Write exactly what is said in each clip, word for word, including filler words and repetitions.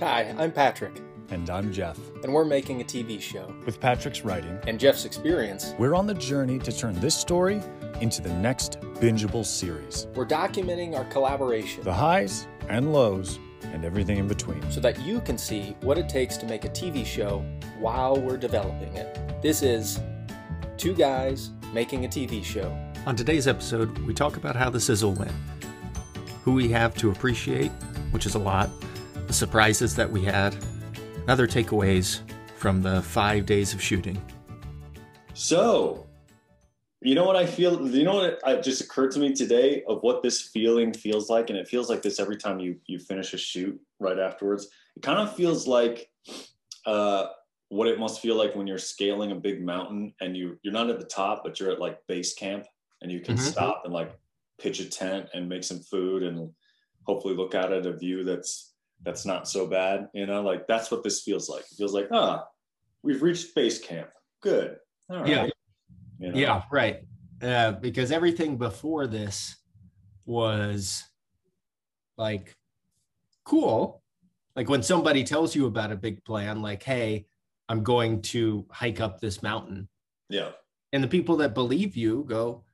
Hi, I'm Patrick. And I'm Jeff. And we're making a T V show. With Patrick's writing. And Jeff's experience. We're on the journey to turn this story into the next bingeable series. We're documenting our collaboration. The highs and lows and everything in between. So that you can see what it takes to make a T V show while we're developing it. This is Two Guys Making a T V Show. On today's episode, we talk about how the sizzle went. Who we have to appreciate, which is a lot. The surprises that we had, and other takeaways from the five days of shooting. So, you know what I feel, you know what I, just occurred to me today of what this feeling feels like, and it feels like this every time you you finish a shoot right afterwards. It kind of feels like uh, what it must feel like when you're scaling a big mountain and you, you're not at the top, but you're at like base camp, and you can mm-hmm. stop and like pitch a tent and make some food and hopefully look out at a view that's that's not so bad, you know, like that's what this feels like. It feels like, ah, we've reached base camp. Good. All right. Yeah. You know? Yeah. Right. Uh, because everything before this was like, cool. Like when somebody tells you about a big plan, like, hey, I'm going to hike up this mountain. Yeah. And the people that believe you go,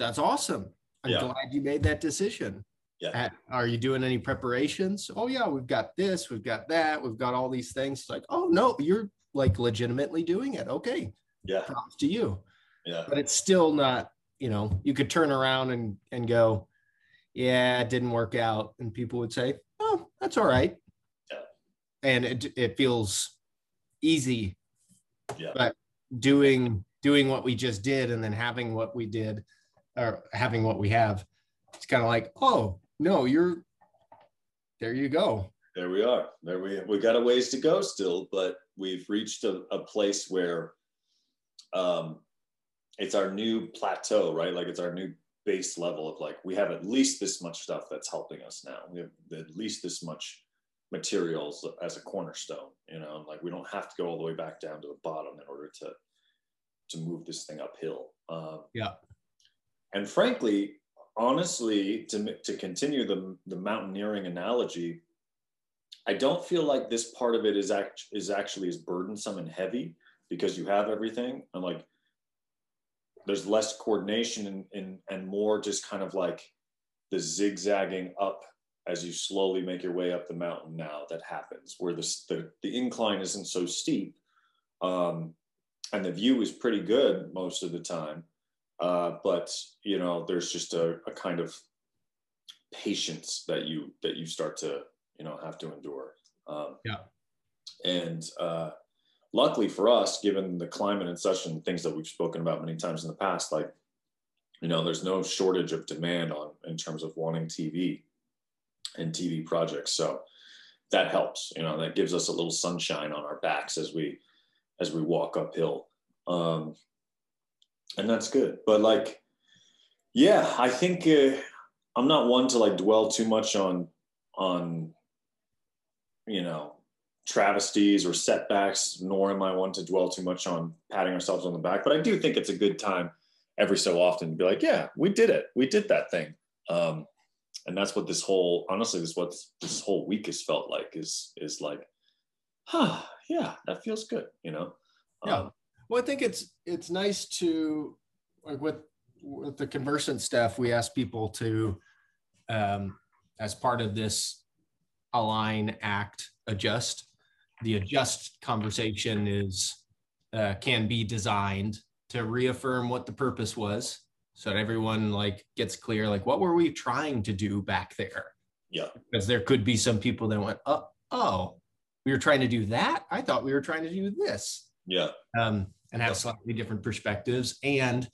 that's awesome. I'm yeah. glad you made that decision. Yeah. Are you doing any preparations? Oh yeah, we've got this, we've got that, we've got all these things. It's like, oh no, you're like legitimately doing it. Okay. Yeah. Props to you. Yeah. But it's still not, you know, you could turn around and, and go, yeah, it didn't work out. And people would say, oh, that's all right. Yeah. And it it feels easy. Yeah. But doing doing what we just did and then having what we did or having what we have, it's kind of like, oh, no, you're, there you go. There we are. There we we got a ways to go still, but we've reached a, a place where um, it's our new plateau, right? Like it's our new base level of like, we have at least this much stuff that's helping us now. We have at least this much materials as a cornerstone, you know, like we don't have to go all the way back down to the bottom in order to, to move this thing uphill. Um, yeah. And frankly, honestly, to to continue the the mountaineering analogy, I don't feel like this part of it is act, is actually as burdensome and heavy because you have everything. I'm like, there's less coordination and, and and more just kind of like the zigzagging up as you slowly make your way up the mountain. Now that happens where the the, the incline isn't so steep, um, and the view is pretty good most of the time. Uh, but, you know, there's just a, a kind of patience that you that you start to, you know, have to endure. Um, yeah. And uh, luckily for us, given the climate and such and things that we've spoken about many times in the past, like, you know, there's no shortage of demand on in terms of wanting T V and T V projects. So that helps, you know, that gives us a little sunshine on our backs as we as we walk uphill. Um And that's good. But like, yeah, I think uh, I'm not one to like dwell too much on, on, you know, travesties or setbacks, nor am I one to dwell too much on patting ourselves on the back. But I do think it's a good time every so often to be like, yeah, we did it. We did that thing. Um, and that's what this whole, honestly, this is what this whole week has felt like is, is like, huh, yeah, that feels good. You know? Um, yeah. Well, I think it's it's nice to, like with with the conversant stuff, we ask people to, um, as part of this align, act, adjust. The adjust conversation is uh, can be designed to reaffirm what the purpose was, so that everyone like gets clear, like what were we trying to do back there? Yeah, because there could be some people that went, oh, oh, we were trying to do that. I thought we were trying to do this. Yeah. Um, and have slightly different perspectives and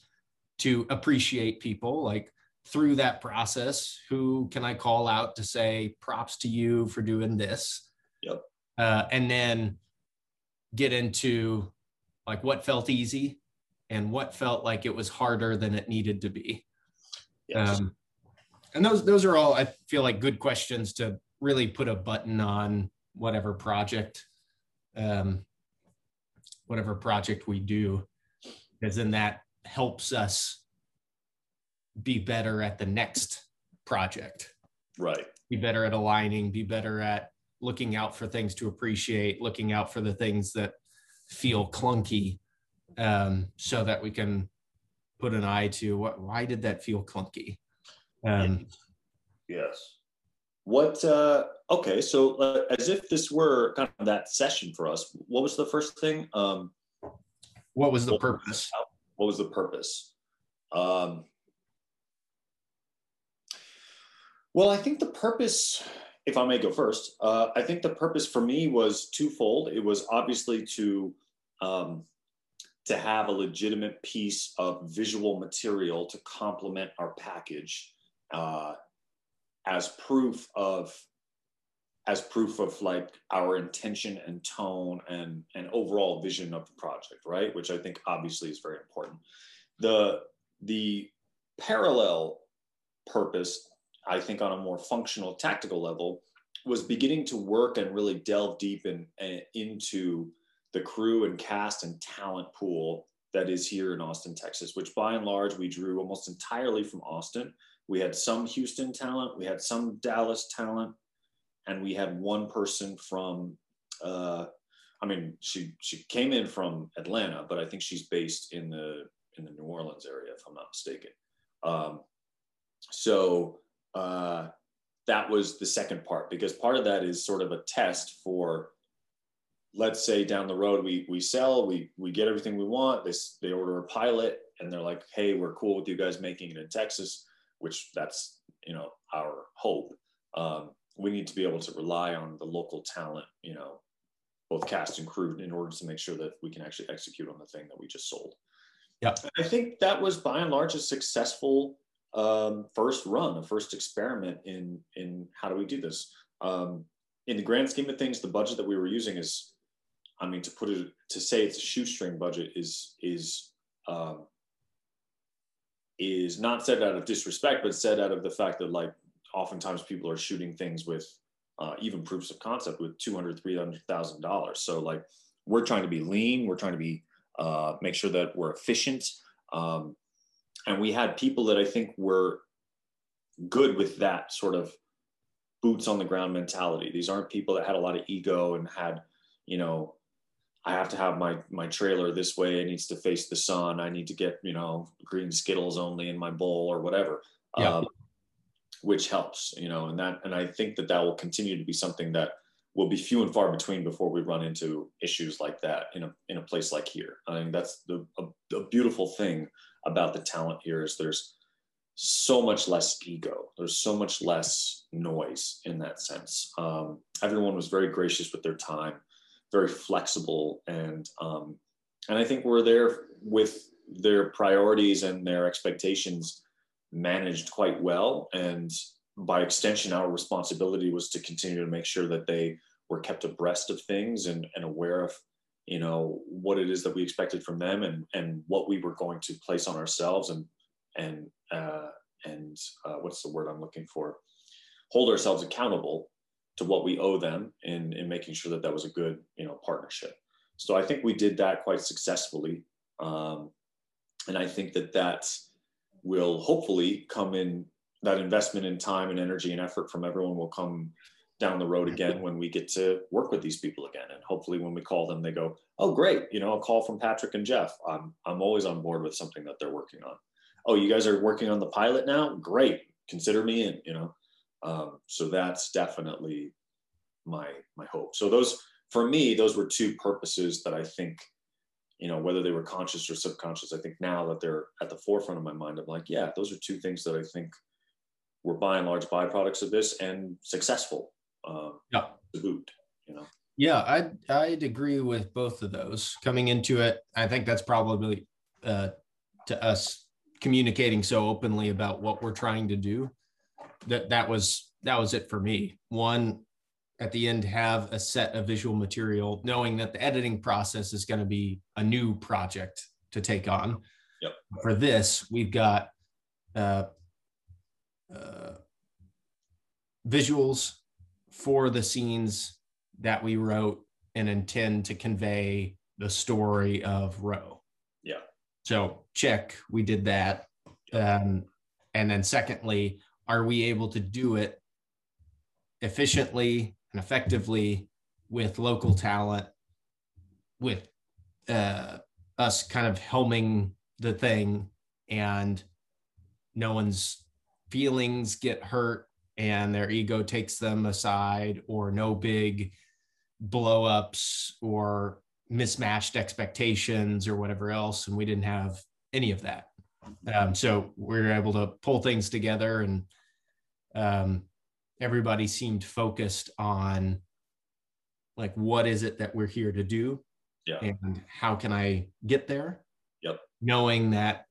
to appreciate people like through that process, who can I call out to say props to you for doing this? Yep. Uh, and then get into like what felt easy and what felt like it was harder than it needed to be. Yes. Um, and those, those are all, I feel like good questions to really put a button on whatever project, um, whatever project we do, because then that helps us be better at the next project. Right. Be better at aligning, be better at looking out for things to appreciate, looking out for the things that feel clunky, um, so that we can put an eye to what, why did that feel clunky? Um, yes. What, uh, okay. So uh, as if this were kind of that session for us, what was the first thing? Um, what was the purpose? What was the purpose? Um, well, I think the purpose, if I may go first, uh, I think the purpose for me was twofold. It was obviously to, um, to have a legitimate piece of visual material to complement our package, uh, as proof of, as proof of like our intention and tone and, and overall vision of the project, right? Which I think obviously is very important. The, the parallel purpose, I think on a more functional tactical level, was beginning to work and really delve deep in, in, into the crew and cast and talent pool that is here in Austin, Texas, which by and large, we drew almost entirely from Austin. We had some Houston talent, we had some Dallas talent, and we had one person from, uh, I mean, she she came in from Atlanta, but I think she's based in the in the New Orleans area, if I'm not mistaken. Um, so uh, that was the second part, because part of that is sort of a test for, let's say down the road, we we sell, we we get everything we want, they, they order a pilot, and they're like, hey, we're cool with you guys making it in Texas, which that's, you know, our hope. Um, we need to be able to rely on the local talent, you know, both cast and crew, in order to make sure that we can actually execute on the thing that we just sold. Yeah, I think that was by and large a successful um, first run, a first experiment in, in how do we do this? Um, in the grand scheme of things, the budget that we were using is, I mean, to put it, to say it's a shoestring budget is, is, um, is not said out of disrespect, but said out of the fact that like, oftentimes people are shooting things with uh, even proofs of concept with two hundred thousand dollars, three hundred thousand dollars. So like, we're trying to be lean, we're trying to be, uh, make sure that we're efficient. Um, and we had people that I think were good with that sort of boots on the ground mentality. These aren't people that had a lot of ego and had, you know, I have to have my, my trailer this way, it needs to face the sun, I need to get, you know, green Skittles only in my bowl or whatever. Yeah. Um, which helps, you know, and that, and I think that that will continue to be something that will be few and far between before we run into issues like that in a, in a place like here. I mean, that's the a, a beautiful thing about the talent here is there's so much less ego. There's so much less noise in that sense. Um, everyone was very gracious with their time, very flexible. And, um, and I think we're there with their priorities and their expectations managed quite well, and by extension our responsibility was to continue to make sure that they were kept abreast of things and, and aware of, you know, what it is that we expected from them and and what we were going to place on ourselves and and uh and uh what's the word I'm looking for hold ourselves accountable to what we owe them in in making sure that that was a good, you know, partnership. So I think we did that quite successfully, um and I think that that's will hopefully come in, that investment in time and energy and effort from everyone will come down the road again when we get to work with these people again. And hopefully when we call them, they go, oh, great. You know, a call from Patrick and Jeff. I'm, I'm always on board with something that they're working on. Oh, you guys are working on the pilot now? Great. Consider me in, you know? Um, so that's definitely my, my hope. So those, for me, those were two purposes that I think, you know, whether they were conscious or subconscious, I think now that they're at the forefront of my mind, I'm like, yeah, those are two things that I think were by and large byproducts of this and successful. Um, yeah. To boot, you know? Yeah, I'd, I'd agree with both of those coming into it. I think that's probably uh, to us communicating so openly about what we're trying to do. That, that was, that was it for me. One, at the end, have a set of visual material, knowing that the editing process is going to be a new project to take on. Yep. For this, we've got uh, uh, visuals for the scenes that we wrote and intend to convey the story of Roe. Yeah. So check, we did that. Um, and then secondly, are we able to do it efficiently and effectively with local talent, with uh, us kind of helming the thing, and no one's feelings get hurt and their ego takes them aside, or no big blow-ups or mismatched expectations or whatever else. And we didn't have any of that. Um, so we were able to pull things together, and um, everybody seemed focused on like, what is it that we're here to do? Yeah. And how can I get there? Yep. Knowing that,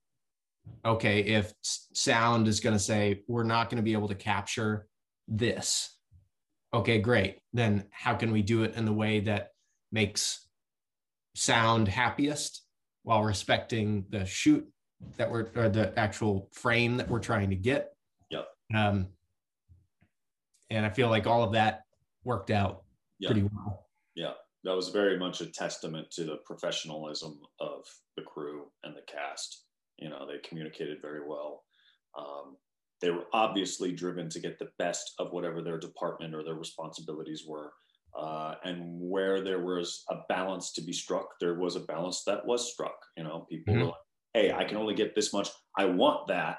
okay, if sound is going to say, we're not going to be able to capture this. Okay, great. Then how can we do it in the way that makes sound happiest while respecting the shoot that we're, or the actual frame that we're trying to get? Yep. Um, and I feel like all of that worked out yep. pretty well. Yeah. That was very much a testament to the professionalism of the crew and the cast. You know, they communicated very well. Um, they were obviously driven to get the best of whatever their department or their responsibilities were. Uh, and where there was a balance to be struck, there was a balance that was struck. You know, people mm-hmm. were like, hey, I can only get this much. I want that.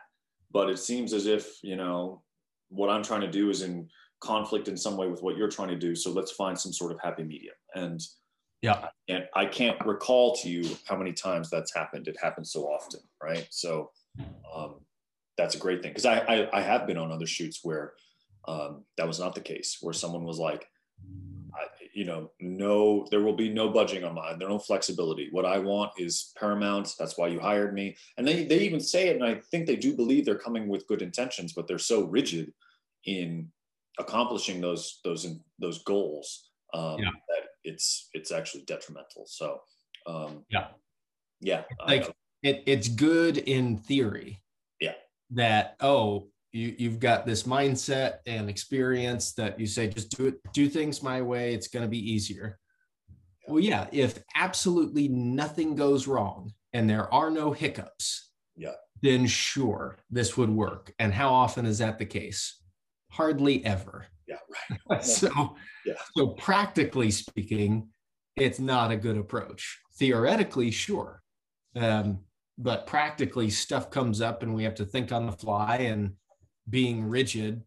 But it seems as if, you know, what I'm trying to do is in conflict in some way with what you're trying to do. So let's find some sort of happy medium. And yeah, and I can't recall to you how many times that's happened. It happens so often, right? So um, that's a great thing, because I, I I have been on other shoots where um, that was not the case, where someone was like, I, you know, no, there will be no budging on mine. There's no flexibility. What I want is paramount. That's why you hired me. And they they even say it, and I think they do believe they're coming with good intentions, but they're so rigid in accomplishing those those those goals um, yeah. that it's it's actually detrimental. So um, yeah, yeah, like it, it's good in theory. Yeah, that oh, you you've got this mindset and experience that you say just do it, do things my way. It's going to be easier. Yeah. Well, yeah, if absolutely nothing goes wrong and there are no hiccups, yeah, then sure, this would work. And how often is that the case? Hardly ever. Yeah, right. so, yeah. so practically speaking, it's not a good approach. Theoretically, sure. Um, but practically, stuff comes up and we have to think on the fly, and being rigid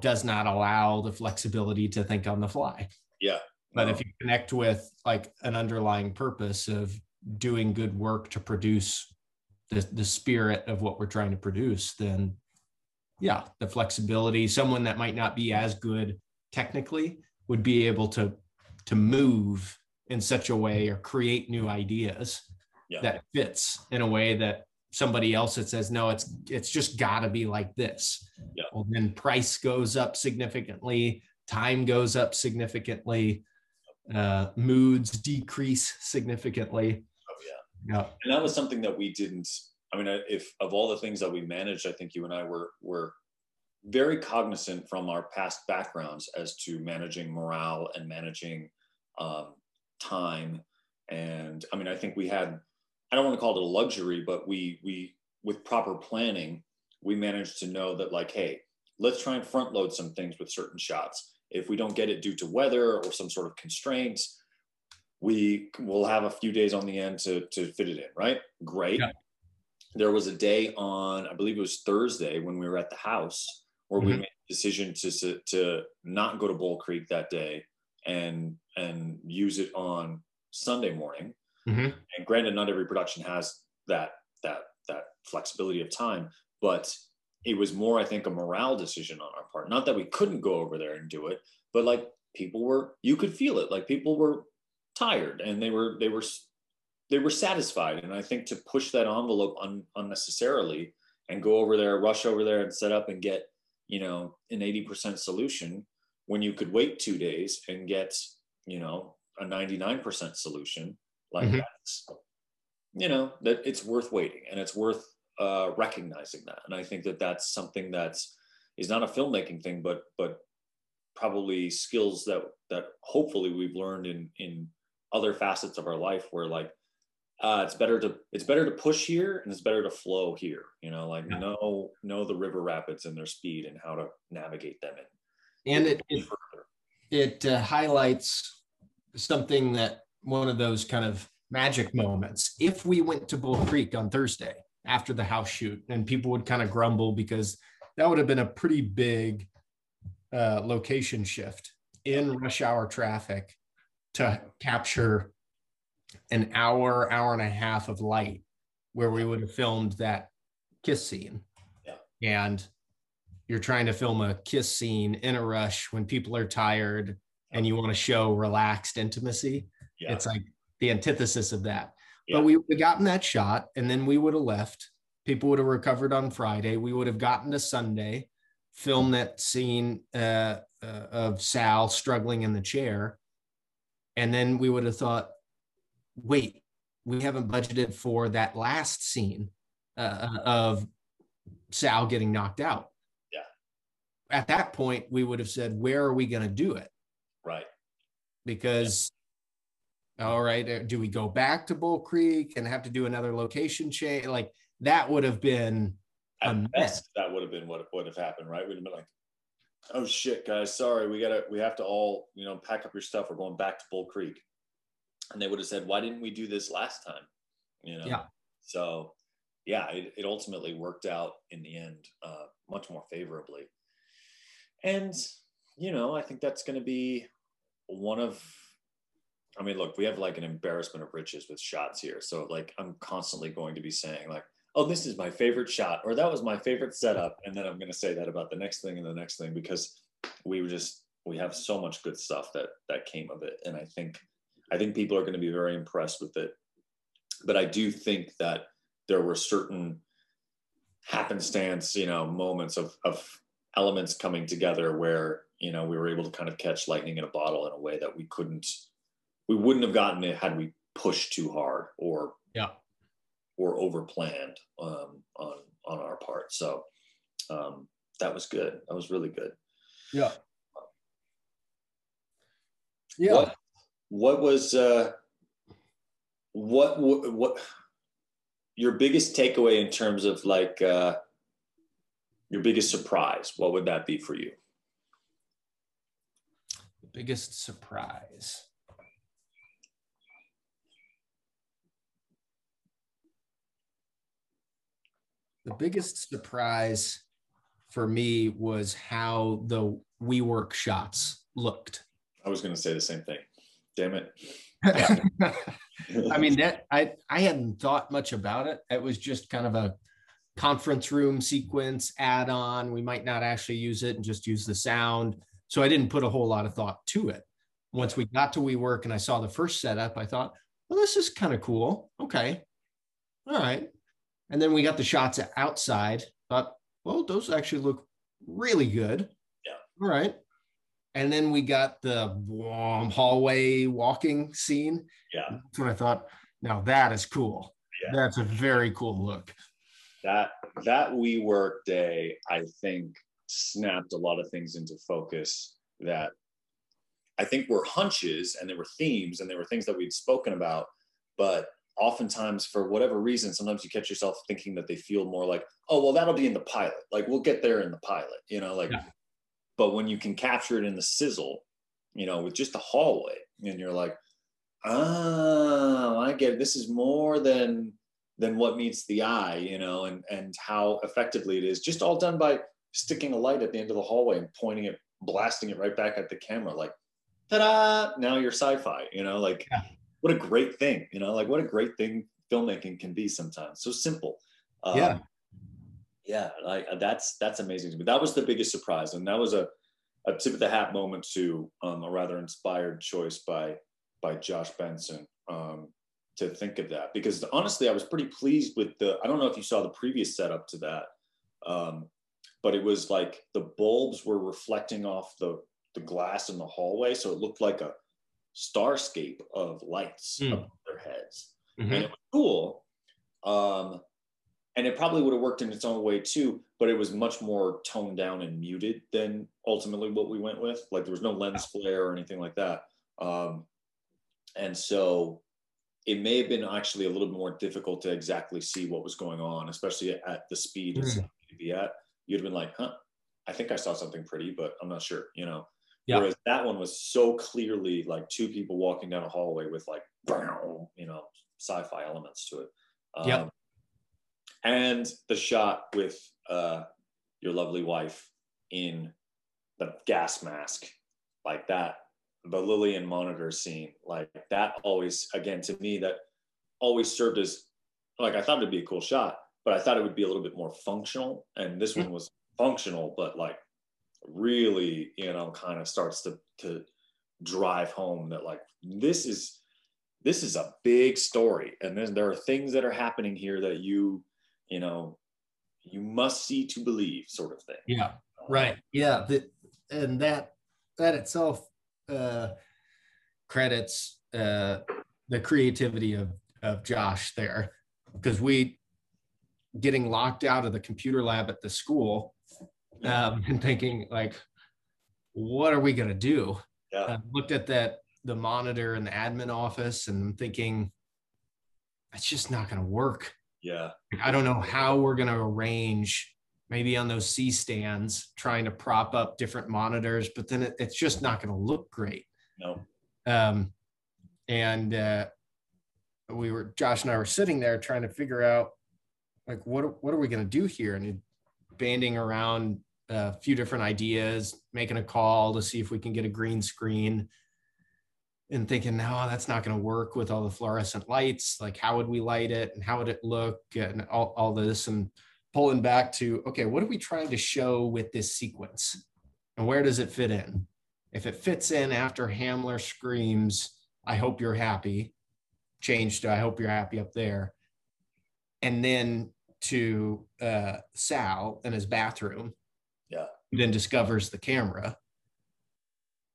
does not allow the flexibility to think on the fly. Yeah. But no. if you connect with like an underlying purpose of doing good work to produce the, the spirit of what we're trying to produce, then yeah, the flexibility, someone that might not be as good technically would be able to to move in such a way, or create new ideas yeah. that fits in a way that somebody else that says, no, it's it's just got to be like this. Yeah. Well, then price goes up significantly, time goes up significantly, uh, moods decrease significantly. Oh, yeah. yeah. And that was something that we didn't, I mean, if of all the things that we managed, I think you and I were were very cognizant from our past backgrounds as to managing morale and managing um, time. And I mean, I think we had, I don't want to call it a luxury, but we we with proper planning, we managed to know that like, hey, let's try and front load some things with certain shots. If we don't get it due to weather or some sort of constraints, we will have a few days on the end to to fit it in, right? Great. Yeah. There was a day on, I believe it was Thursday, when we were at the house, where mm-hmm. we made a decision to to not go to Bull Creek that day and and use it on Sunday morning. Mm-hmm. And granted, not every production has that that that flexibility of time, but it was more, I think, a morale decision on our part. Not that we couldn't go over there and do it, but like people were, you could feel it. Like people were tired, and they were they were. they were satisfied. And I think to push that envelope un unnecessarily and go over there, rush over there and set up and get, you know, an eighty percent solution when you could wait two days and get, you know, a ninety-nine percent solution, like mm-hmm. that's, you know, that it's worth waiting, and it's worth uh, recognizing that. And I think that that's something that's, is not a filmmaking thing, but, but probably skills that, that hopefully we've learned in, in other facets of our life, where like, Uh, it's better to it's better to push here, and it's better to flow here. You know, like yeah. know know the river rapids and their speed and how to navigate them. In. And it, it it uh, highlights something that one of those kind of magic moments. If we went to Bull Creek on Thursday after the house shoot, and people would kind of grumble because that would have been a pretty big uh, location shift in rush hour traffic to capture an hour, hour and a half of light where we would have filmed that kiss scene. Yeah. And you're trying to film a kiss scene in a rush when people are tired and you want to show relaxed intimacy. Yeah. It's like the antithesis of that. Yeah. But we would have gotten that shot and then we would have left. People would have recovered on Friday. We would have gotten to Sunday, filmed that scene uh, uh, of Sal struggling in the chair. And then we would have thought, wait, we haven't budgeted for that last scene uh, of Sal getting knocked out. Yeah. At that point, we would have said, where are we going to do it? Right. Because, yeah. all right, do we go back to Bull Creek and have to do another location change? Like, that would have been a mess. Best, that would have been what would have happened, right? We'd have been like, oh shit, guys, sorry, we gotta, we have to all, you know, pack up your stuff. We're going back to Bull Creek. And they would have said, why didn't we do this last time? You know? Yeah. So yeah, it, it ultimately worked out in the end uh, much more favorably. And, you know, I think that's going to be one of, I mean, look, we have like an embarrassment of riches with shots here. So like, I'm constantly going to be saying like, oh, this is my favorite shot, or that was my favorite setup. And then I'm going to say that about the next thing and the next thing, because we were just, we have so much good stuff that, that came of it. And I think, I think people are going to be very impressed with it. But I do think that there were certain happenstance, you know, moments of, of elements coming together where, you know, we were able to kind of catch lightning in a bottle in a way that we couldn't, we wouldn't have gotten it had we pushed too hard or, yeah, or over planned um, on, on our part. So um, that was good. That was really good. Yeah. Yeah. What, What was, uh, what, what, what, your biggest takeaway in terms of like, uh, your biggest surprise? What would that be for you? The biggest surprise. The biggest surprise for me was how the WeWork shots looked. I was going to say the same thing. Damn it. Yeah. I mean, that I, I hadn't thought much about it. It was just kind of a conference room sequence add-on. We might not actually use it and just use the sound. So I didn't put a whole lot of thought to it. Once we got to WeWork and I saw the first setup, I thought, well, this is kind of cool. Okay. All right. And then we got the shots outside. Thought, well, those actually look really good. Yeah. All right. And then we got the warm hallway walking scene. Yeah. That's what I thought. Now that is cool. Yeah. That's a very cool look. That, that WeWork day, I think, snapped a lot of things into focus that I think were hunches, and there were themes, and there were things that we'd spoken about. But oftentimes, for whatever reason, sometimes you catch yourself thinking that they feel more like, oh, well, that'll be in the pilot. Like, we'll get there in the pilot, you know, like. Yeah. But when you can capture it in the sizzle, you know, with just the hallway, and you're like, oh, I get it. This is more than than what meets the eye, you know, and and how effectively it is. Just all done by sticking a light at the end of the hallway and pointing it, blasting it right back at the camera, like, ta-da! Now you're sci-fi, you know, like, yeah. What a great thing, you know, like what a great thing filmmaking can be sometimes. So simple. Um, yeah. Yeah, like that's that's amazing to me. That was the biggest surprise, and that was a, a tip of the hat moment to um, a rather inspired choice by by Josh Benson um, to think of that. Because honestly, I was pretty pleased with the. I don't know if you saw the previous setup to that, um, but it was like the bulbs were reflecting off the the glass in the hallway, so it looked like a starscape of lights mm. above their heads, mm-hmm. and it was cool. Um, And it probably would have worked in its own way too, but it was much more toned down and muted than ultimately what we went with. Like there was no lens flare or anything like that. Um, and so it may have been actually a little bit more difficult to exactly see what was going on, especially at the speed mm-hmm. it's going to be at. You'd have been like, huh, I think I saw something pretty, but I'm not sure, you know? Yeah. Whereas that one was so clearly like two people walking down a hallway with like, you know, sci-fi elements to it. Um, yeah. And the shot with uh, your lovely wife in the gas mask, like that, the Lillian monitor scene, like that always, again, to me, that always served as, like, I thought it'd be a cool shot, but I thought it would be a little bit more functional. And this one was functional, but like really, you know, kind of starts to, to drive home that like, this is, this is a big story. And then there are things that are happening here that you, you know, you must see to believe, sort of thing. Yeah. Right. Yeah. The, and that, that itself uh, credits uh, the creativity of, of Josh there, because we getting locked out of the computer lab at the school um, and thinking like, what are we going to do? Yeah. I looked at that, the monitor in the admin office, and I'm thinking, it's just not going to work. Yeah. I don't know how we're going to arrange, maybe on those C stands, trying to prop up different monitors, but then it, it's just not going to look great. No. Um, and uh, we were, Josh and I were sitting there trying to figure out, like, what, what are we going to do here? And banding around a few different ideas, making a call to see if we can get a green screen, and thinking, no, that's not going to work with all the fluorescent lights. Like, how would we light it? And how would it look? And all, all this, and pulling back to, okay, what are we trying to show with this sequence? And where does it fit in? If it fits in after Hamler screams, I hope you're happy, changed to I hope you're happy up there. And then to uh, Sal in his bathroom, yeah, who then discovers the camera.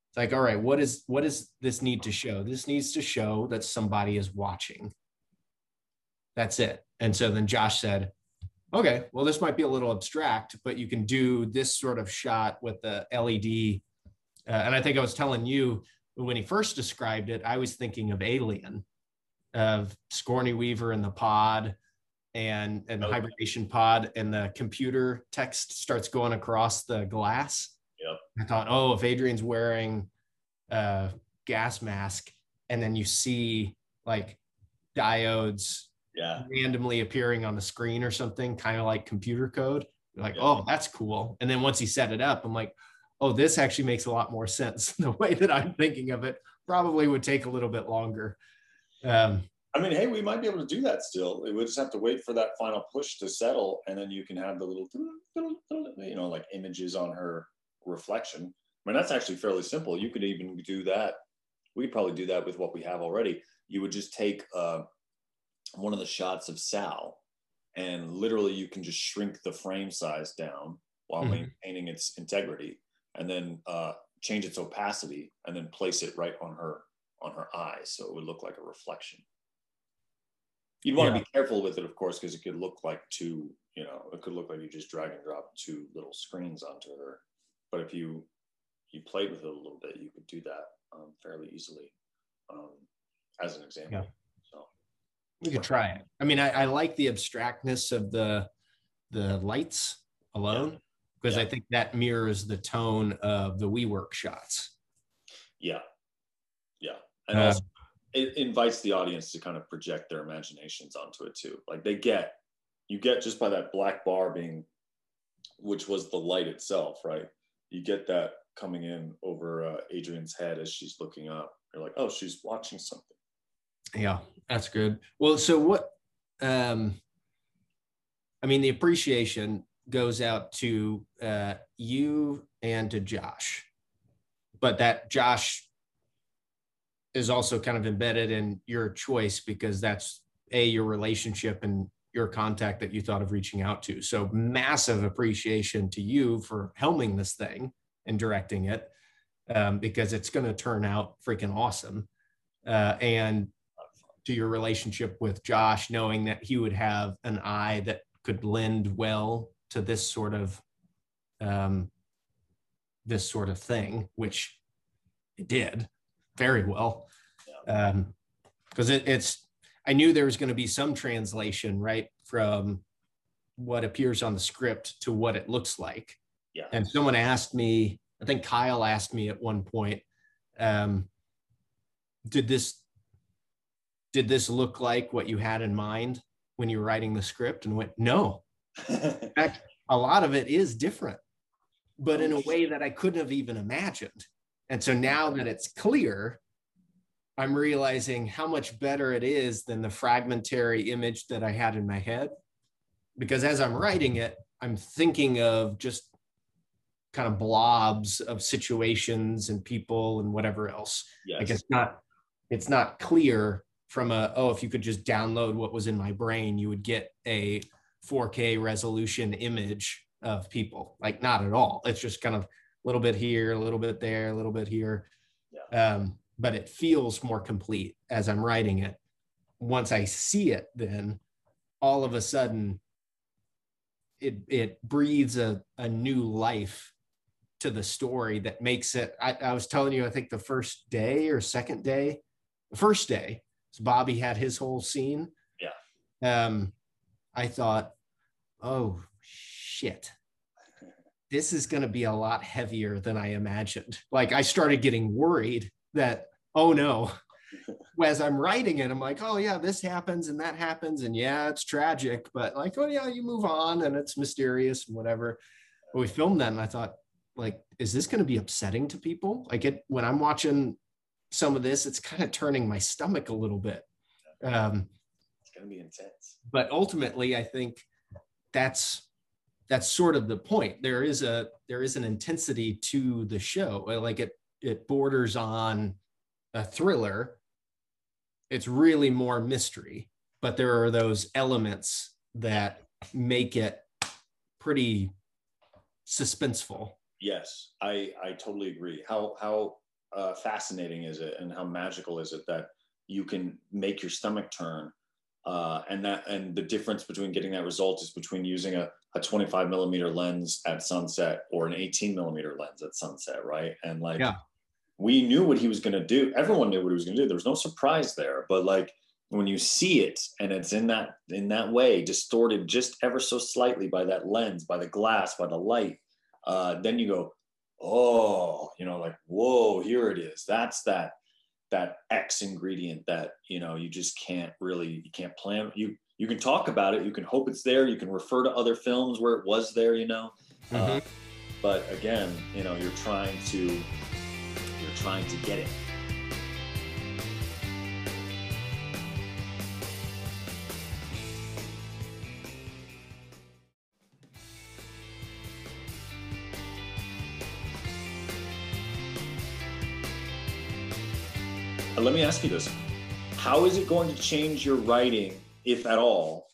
It's like, all right, what is, what does this need to show? This needs to show that somebody is watching. That's it. And so then Josh said, okay, well, this might be a little abstract, but you can do this sort of shot with the L E D. Uh, and I think I was telling you, when he first described it, I was thinking of Alien, of Sigourney Weaver in the pod, and, and the okay. hibernation pod, and the computer text starts going across the glass. Yep. I thought, oh, if Adrian's wearing a gas mask, and then you see like diodes yeah. randomly appearing on the screen or something, kind of like computer code. You're like, yeah. oh, that's cool. And then once he set it up, I'm like, oh, this actually makes a lot more sense. The way that I'm thinking of it probably would take a little bit longer. Um, I mean, hey, we might be able to do that still. We would just have to wait for that final push to settle, and then you can have the little, you know, like images on her reflection. I mean, that's actually fairly simple. You could even do that. We'd probably do that with what we have already. You would just take uh, one of the shots of Sal, and literally you can just shrink the frame size down while mm-hmm. maintaining its integrity, and then uh, change its opacity, and then place it right on her, on her eyes, so it would look like a reflection. You'd want yeah. to be careful with it, of course, because it could look like two, you know, it could look like you just drag and drop two little screens onto her. But if you you played with it a little bit, you could do that um, fairly easily um, as an example. Yeah. So we could try it. I mean, I, I like the abstractness of the the lights alone, because yeah. yeah. I think that mirrors the tone of the WeWork shots. Yeah, yeah, and uh, also it invites the audience to kind of project their imaginations onto it too. Like they get, you get just by that black bar being, which was the light itself, right? You get that coming in over uh, Adrian's head as she's looking up. You're like, oh, she's watching something. Yeah, that's good. Well, so what, um, I mean, the appreciation goes out to uh, you and to Josh, but that Josh is also kind of embedded in your choice, because that's A, your relationship, and your contact that you thought of reaching out to. So massive appreciation to you for helming this thing and directing it, um, because it's going to turn out freaking awesome. Uh, and to your relationship with Josh, knowing that he would have an eye that could lend well to this sort of, um, this sort of thing, which it did very well. Um, 'cause it, it's, I knew there was going to be some translation, right, from what appears on the script to what it looks like. Yeah. And someone asked me I think Kyle asked me at one point, um, did this, did this look like what you had in mind when you were writing the script? And went, no. In fact, a lot of it is different, but in a way that I couldn't have even imagined. And so now that it's clear, I'm realizing how much better it is than the fragmentary image that I had in my head. Because as I'm writing it, I'm thinking of just kind of blobs of situations and people and whatever else. Yes. Like it's not, it's not clear from a, oh, if you could just download what was in my brain, you would get a four K resolution image of people. Like, not at all. It's just kind of a little bit here, a little bit there, a little bit here. Yeah. Um, but it feels more complete as I'm writing it. Once I see it, then all of a sudden it, it breathes a, a new life to the story that makes it. I, I was telling you, I think the first day or second day, the first day, so Bobby had his whole scene. Yeah. Um, I thought, oh shit, this is going to be a lot heavier than I imagined. Like, I started getting worried that, oh no, as I'm writing it, I'm like, oh yeah, this happens and that happens. And yeah, it's tragic, but like, oh yeah, you move on and it's mysterious and whatever. But we filmed that and I thought, like, is this going to be upsetting to people? Like, it, when I'm watching some of this, it's kind of turning my stomach a little bit. Um, it's going to be intense. But ultimately, I think that's, that's sort of the point. There is a, there is an intensity to the show. Like, it, it borders on a thriller. It's really more mystery, but there are those elements that make it pretty suspenseful. Yes, I, I totally agree. How, how uh, fascinating is it, and how magical is it that you can make your stomach turn? Uh, and that, and the difference between getting that result is between using a, a twenty-five millimeter lens at sunset or an eighteen millimeter lens at sunset, right? And like, yeah. We knew what he was going to do. Everyone knew what he was going to do. There was no surprise there. But like, when you see it and it's in that, in that way, distorted just ever so slightly by that lens, by the glass, by the light, uh, then you go, oh, you know, like, whoa, here it is. That's that, that X ingredient that, you know, you just can't really, you can't plan. You, you can talk about it. You can hope it's there. You can refer to other films where it was there, you know, mm-hmm. uh, but again, you know, you're trying to, you're trying to get it. Let me ask you this. How is it going to change your writing, if at all,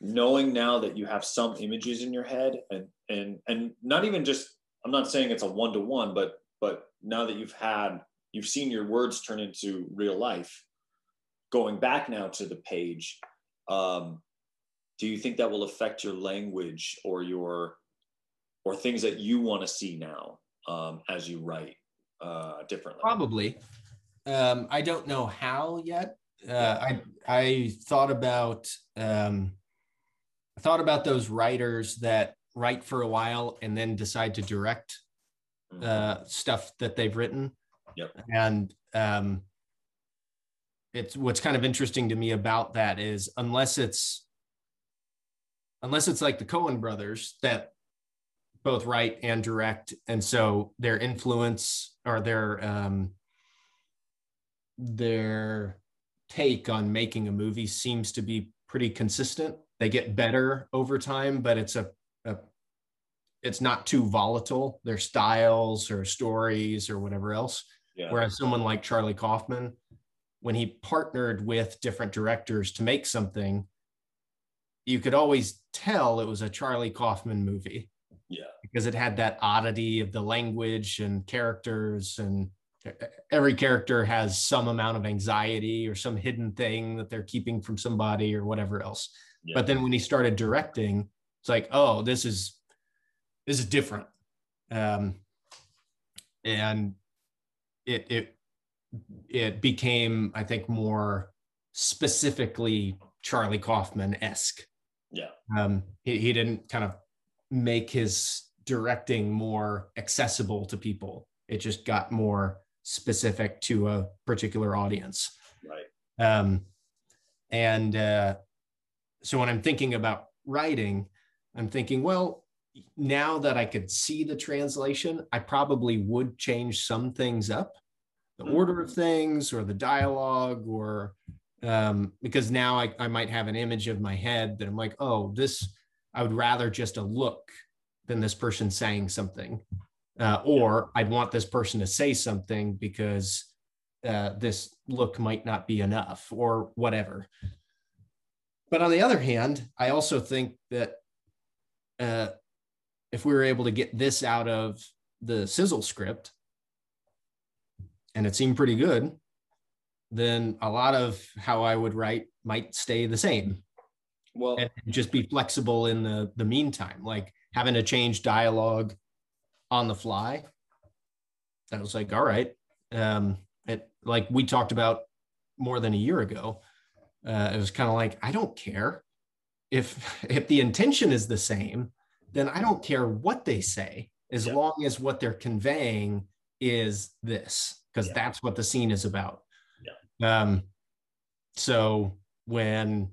knowing now that you have some images in your head, and and and not even just, I'm not saying it's a one-to-one, but but now that you've had, you've seen your words turn into real life, going back now to the page, um, do you think that will affect your language or your, or things that you want to see now um, as you write uh, differently? Probably. Um, I don't know how yet. Uh, I I thought about um, I thought about those writers that write for a while and then decide to direct uh, stuff that they've written. Yep. And um, it's what's kind of interesting to me about that is, unless it's unless it's like the Coen brothers that both write and direct, and so their influence or their um, their take on making a movie seems to be pretty consistent. They get better over time, but it's a, a it's not too volatile, their styles or stories or whatever else. Yeah. Whereas someone like Charlie Kaufman, when he partnered with different directors to make something, you could always tell it was a Charlie Kaufman movie. Yeah. Because it had that oddity of the language and characters, and every character has some amount of anxiety or some hidden thing that they're keeping from somebody or whatever else. Yeah. But then when he started directing, it's like, oh, this is, this is different. Um, and it, it, it became, I think, more specifically Charlie Kaufman-esque. Yeah. Um, he, he didn't kind of make his directing more accessible to people. It just got more specific to a particular audience. Right. Um, and uh, so when I'm thinking about writing, I'm thinking, well, now that I could see the translation, I probably would change some things up, the order of things or the dialogue, or um, because now I, I might have an image of my head that I'm like, oh, this, I would rather just a look than this person saying something. Uh, or I'd want this person to say something because uh, this look might not be enough or whatever. But on the other hand, I also think that uh, if we were able to get this out of the sizzle script, and it seemed pretty good, then a lot of how I would write might stay the same. Well, and just be flexible in the, the meantime, like having to change dialogue on the fly. That was like, all right. Um, it, like we talked about more than a year ago, uh, it was kind of like, I don't care if, if the intention is the same, then I don't care what they say, as yep. long as what they're conveying is this, because yeah. that's what the scene is about. Yeah. Um, so when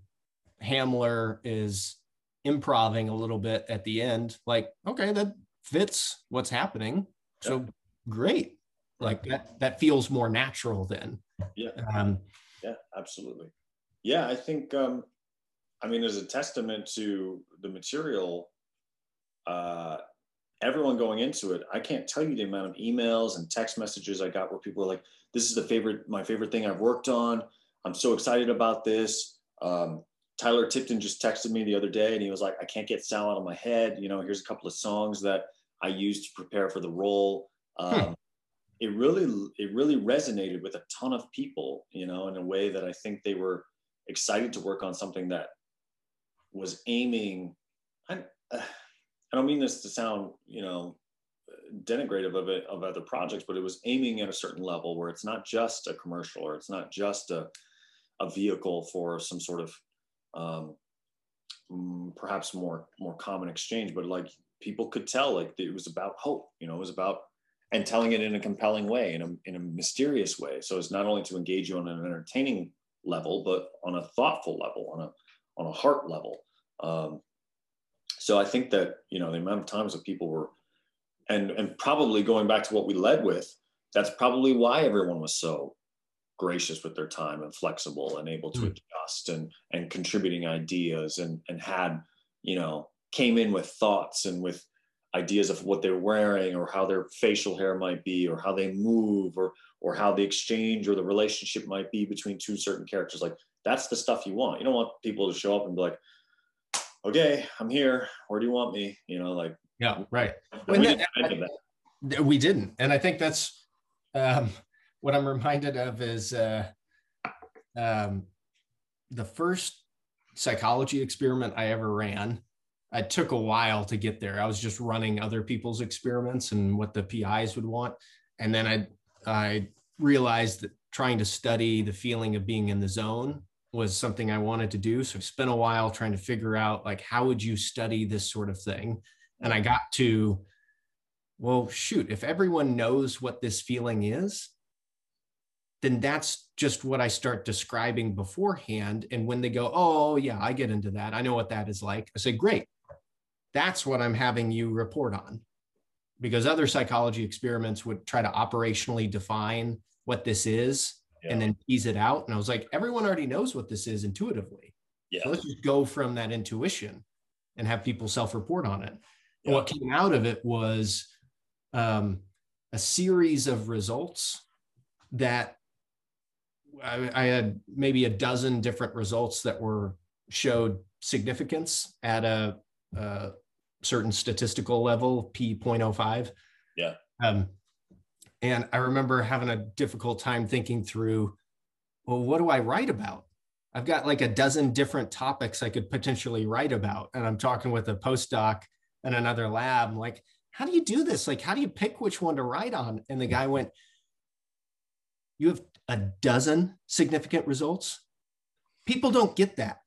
Hamler is improvising a little bit at the end, like, okay, that fits what's happening. Yeah. So great. Like that, that feels more natural then. Yeah. Um, yeah, absolutely. Yeah. I think, um, I mean, there's a testament to the material, uh, everyone going into it. I can't tell you the amount of emails and text messages I got where people were like, this is the favorite, my favorite thing I've worked on. I'm so excited about this. Um, Tyler Tipton just texted me the other day and he was like, I can't get Sal out of my head. You know, here's a couple of songs that I used to prepare for the role. Um, hmm. It really, it really resonated with a ton of people, you know, in a way that I think they were excited to work on something that was aiming. I, uh, I don't mean this to sound, you know, denigrative of it, of other projects, but it was aiming at a certain level where it's not just a commercial or it's not just a, a vehicle for some sort of um, perhaps more, more common exchange, but like people could tell, like it was about hope, you know, it was about, and telling it in a compelling way, in a, in a mysterious way. So it's not only to engage you on an entertaining level, but on a thoughtful level, on a, on a heart level. Um, So I think that, you know, the amount of times that people were, and, and probably going back to what we led with, that's probably why everyone was so gracious with their time and flexible and able to mm. adjust and, and contributing ideas and, and had, you know, came in with thoughts and with ideas of what they're wearing or how their facial hair might be or how they move or, or how the exchange or the relationship might be between two certain characters. Like, that's the stuff you want. You don't want people to show up and be like, okay, I'm here. Where do you want me? You know, like, yeah, right. We, well, didn't that, that. we didn't. And I think that's um, what I'm reminded of is uh, um, the first psychology experiment I ever ran. It took a while to get there. I was just running other people's experiments and what the P Is would want. And then I, I realized that trying to study the feeling of being in the zone was something I wanted to do. So I spent a while trying to figure out, like, how would you study this sort of thing? And I got to, well, shoot, if everyone knows what this feeling is, then that's just what I start describing beforehand. And when they go, oh yeah, I get into that, I know what that is like, I say, great. That's what I'm having you report on. Because other psychology experiments would try to operationally define what this is. Yeah. And then tease it out. And I was like, everyone already knows what this is intuitively. Yeah. So let's just go from that intuition and have people self-report on it. Yeah. And what came out of it was um, a series of results that I, I had maybe a dozen different results that were showed significance at a, a certain statistical level, P zero point zero five. Yeah. Um, And I remember having a difficult time thinking through, well, what do I write about? I've got like a dozen different topics I could potentially write about. And I'm talking with a postdoc in another lab. I'm like, how do you do this? Like, how do you pick which one to write on? And the guy went, you have a dozen significant results? People don't get that.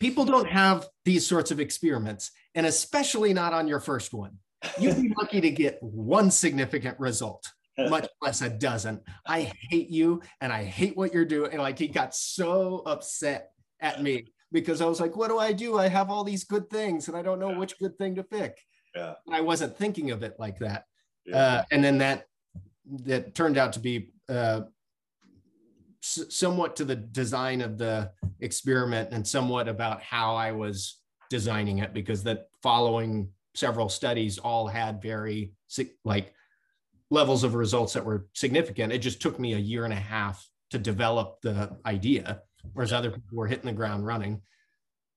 People don't have these sorts of experiments, and especially not on your first one. You'd be lucky to get one significant result, much less a dozen. I hate you and I hate what you're doing. And like, he got so upset at me because I was like, what do I do? I have all these good things and I don't know yeah. which good thing to pick. Yeah. And I wasn't thinking of it like that. Yeah. Uh, and then that, that turned out to be uh, s- somewhat to the design of the experiment and somewhat about how I was designing it, because that following several studies all had very like levels of results that were significant. It just took me a year and a half to develop the idea, whereas other people were hitting the ground running.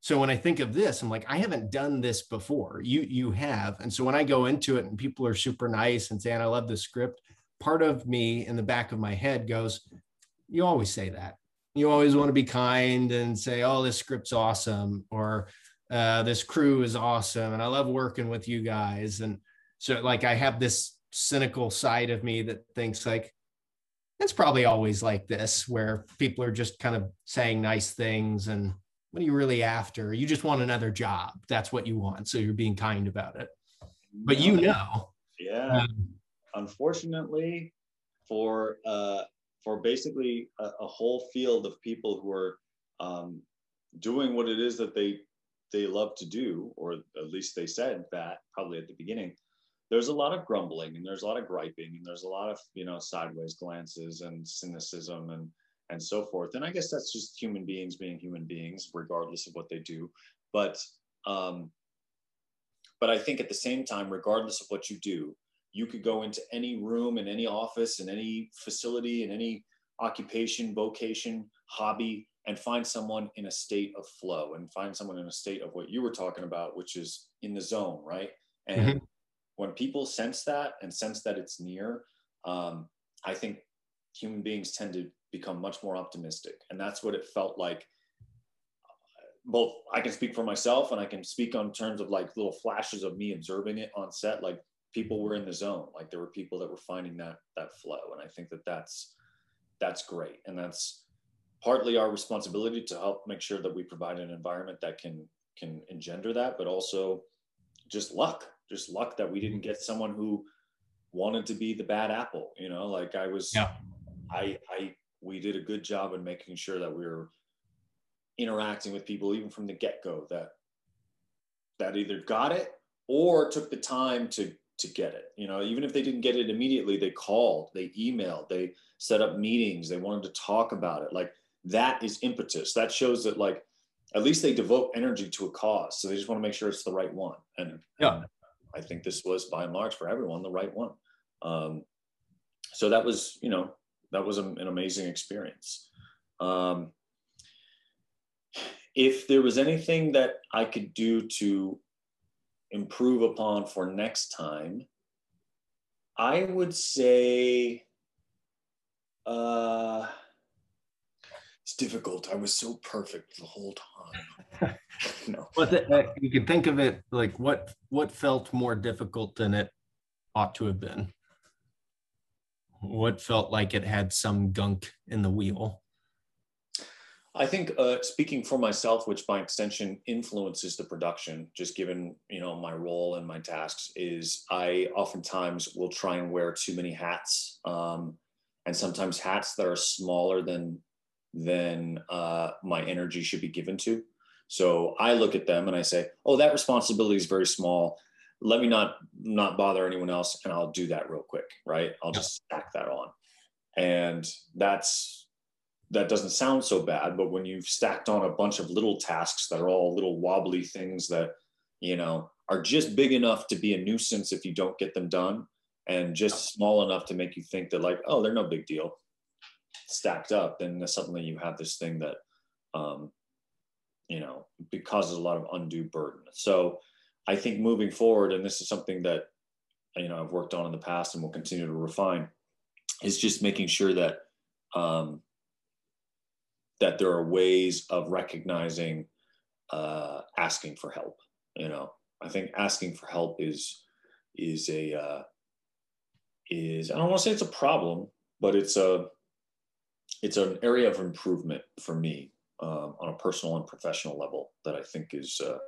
So when I think of this, I'm like, I haven't done this before. You, you have. And so when I go into it and people are super nice and saying, I love the script, part of me in the back of my head goes, you always say that. You always want to be kind and say, oh, this script's awesome. Or Uh, this crew is awesome and I love working with you guys. And so like, I have this cynical side of me that thinks like, it's probably always like this, where people are just kind of saying nice things. And what are you really after? You just want another job. That's what you want. So you're being kind about it, but you know. Yeah. Um, Unfortunately for, uh, for basically a, a whole field of people who are um, doing what it is that they they love to do, or at least they said that probably at the beginning, there's a lot of grumbling and there's a lot of griping and there's a lot of, you know, sideways glances and cynicism and, and so forth. And I guess that's just human beings being human beings, regardless of what they do. But, um, but I think at the same time, regardless of what you do, you could go into any room in any office in any facility in any occupation, vocation, hobby, and find someone in a state of flow and find someone in a state of what you were talking about, which is in the zone, right? And mm-hmm. when people sense that and sense that it's near, um, I think human beings tend to become much more optimistic. And that's what it felt like. Both, I can speak for myself and I can speak on terms of like little flashes of me observing it on set, like people were in the zone. Like there were people that were finding that, that flow. And I think that that's, that's great. And that's partly our responsibility to help make sure that we provide an environment that can can engender that, but also just luck, just luck that we didn't get someone who wanted to be the bad apple. You know, like I was, yeah. I, I, we did a good job in making sure that we were interacting with people even from the get-go that that either got it or took the time to to get it. You know, even if they didn't get it immediately, they called, they emailed, they set up meetings, they wanted to talk about it. Like, that is impetus. That shows that, like, at least they devote energy to a cause. So they just want to make sure it's the right one. And yeah. I think this was, by and large, for everyone, the right one. Um, so that was, you know, that was a, an amazing experience. Um, if there was anything that I could do to improve upon for next time, I would say, uh, it's difficult. I was so perfect the whole time. No. But the, you can think of it like what what felt more difficult than it ought to have been. What felt like it had some gunk in the wheel. I think uh, speaking for myself, which by extension influences the production, just given, you know, my role and my tasks, is I oftentimes will try and wear too many hats, um, and sometimes hats that are smaller than than uh, my energy should be given to. So I look at them and I say, oh, that responsibility is very small. Let me not, not bother anyone else. And I'll do that real quick, right? I'll just stack that on. And that's, that doesn't sound so bad, but when you've stacked on a bunch of little tasks that are all little wobbly things that, you know, are just big enough to be a nuisance if you don't get them done, and just small enough to make you think that like, oh, they're no big deal, stacked up, then suddenly you have this thing that, um, you know, it causes a lot of undue burden. So I think moving forward, and this is something that, you know, I've worked on in the past and will continue to refine, is just making sure that, um, that there are ways of recognizing, uh, asking for help. You know, I think asking for help is, is a, uh, is, I don't want to say it's a problem, but it's a, it's an area of improvement for me, um, on a personal and professional level that I think is, uh,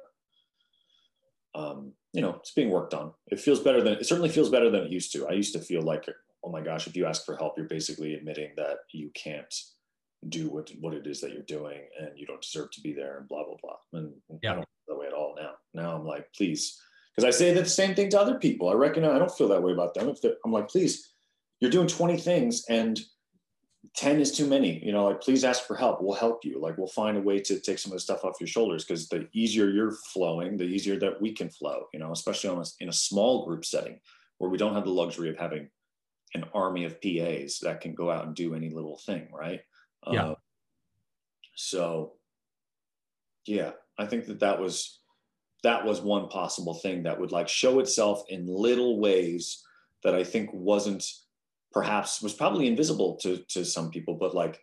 um, you know, it's being worked on. It feels better than, it certainly feels better than it used to. I used to feel like, oh my gosh, if you ask for help, you're basically admitting that you can't do what, what it is that you're doing and you don't deserve to be there and blah, blah, blah. And yeah. I don't feel that way at all now. Now I'm like, please, because I say that the same thing to other people. I recognize I don't feel that way about them. If I'm like, please, you're doing twenty things and ten is too many, you know, like, please ask for help. We'll help you. Like, we'll find a way to take some of the stuff off your shoulders, because the easier you're flowing, the easier that we can flow, you know, especially on a, in a small group setting where we don't have the luxury of having an army of P As that can go out and do any little thing. Right. Yeah. Um, so yeah, I think that that was, that was one possible thing that would like show itself in little ways that I think wasn't, perhaps was probably invisible to, to some people, but like,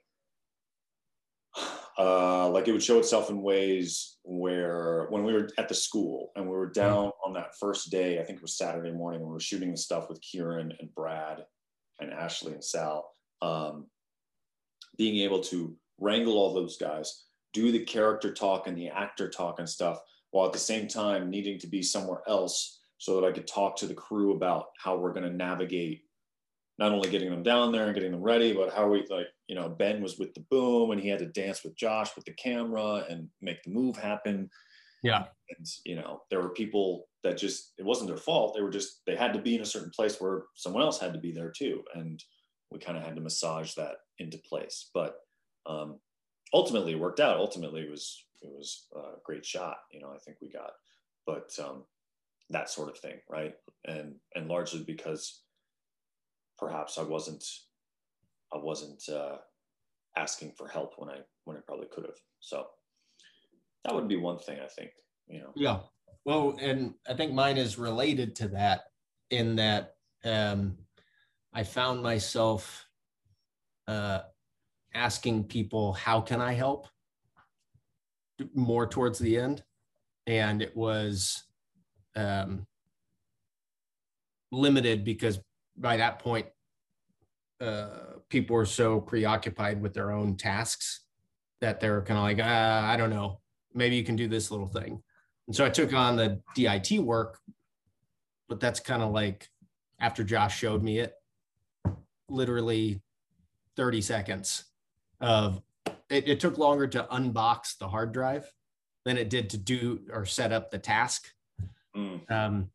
uh, like it would show itself in ways where when we were at the school and we were down on that first day, I think it was Saturday morning, we were shooting the stuff with Kieran and Brad and Ashley and Sal, um, being able to wrangle all those guys, do the character talk and the actor talk and stuff, while at the same time needing to be somewhere else so that I could talk to the crew about how we're going to navigate not only getting them down there and getting them ready, but how we, like, you know, Ben was with the boom and he had to dance with Josh with the camera and make the move happen. Yeah. And, you know, there were people that just, it wasn't their fault. They were just, they had to be in a certain place where someone else had to be there too. And we kind of had to massage that into place, but um, ultimately it worked out. Ultimately it was, it was a great shot. You know, I think we got, but um, that sort of thing. Right. And, and largely because perhaps I wasn't, I wasn't uh, asking for help when I, when I probably could have. So that would be one thing, I think, you know? Yeah. Well, and I think mine is related to that in that um, I found myself uh, asking people, how can I help, more towards the end. And it was um, limited because by that point, uh, people were so preoccupied with their own tasks that they were kind of like, uh, I don't know, maybe you can do this little thing. And so I took on the D I T work, but that's kind of like, after Josh showed me it, literally thirty seconds of, it, it took longer to unbox the hard drive than it did to do or set up the task. Mm. Um,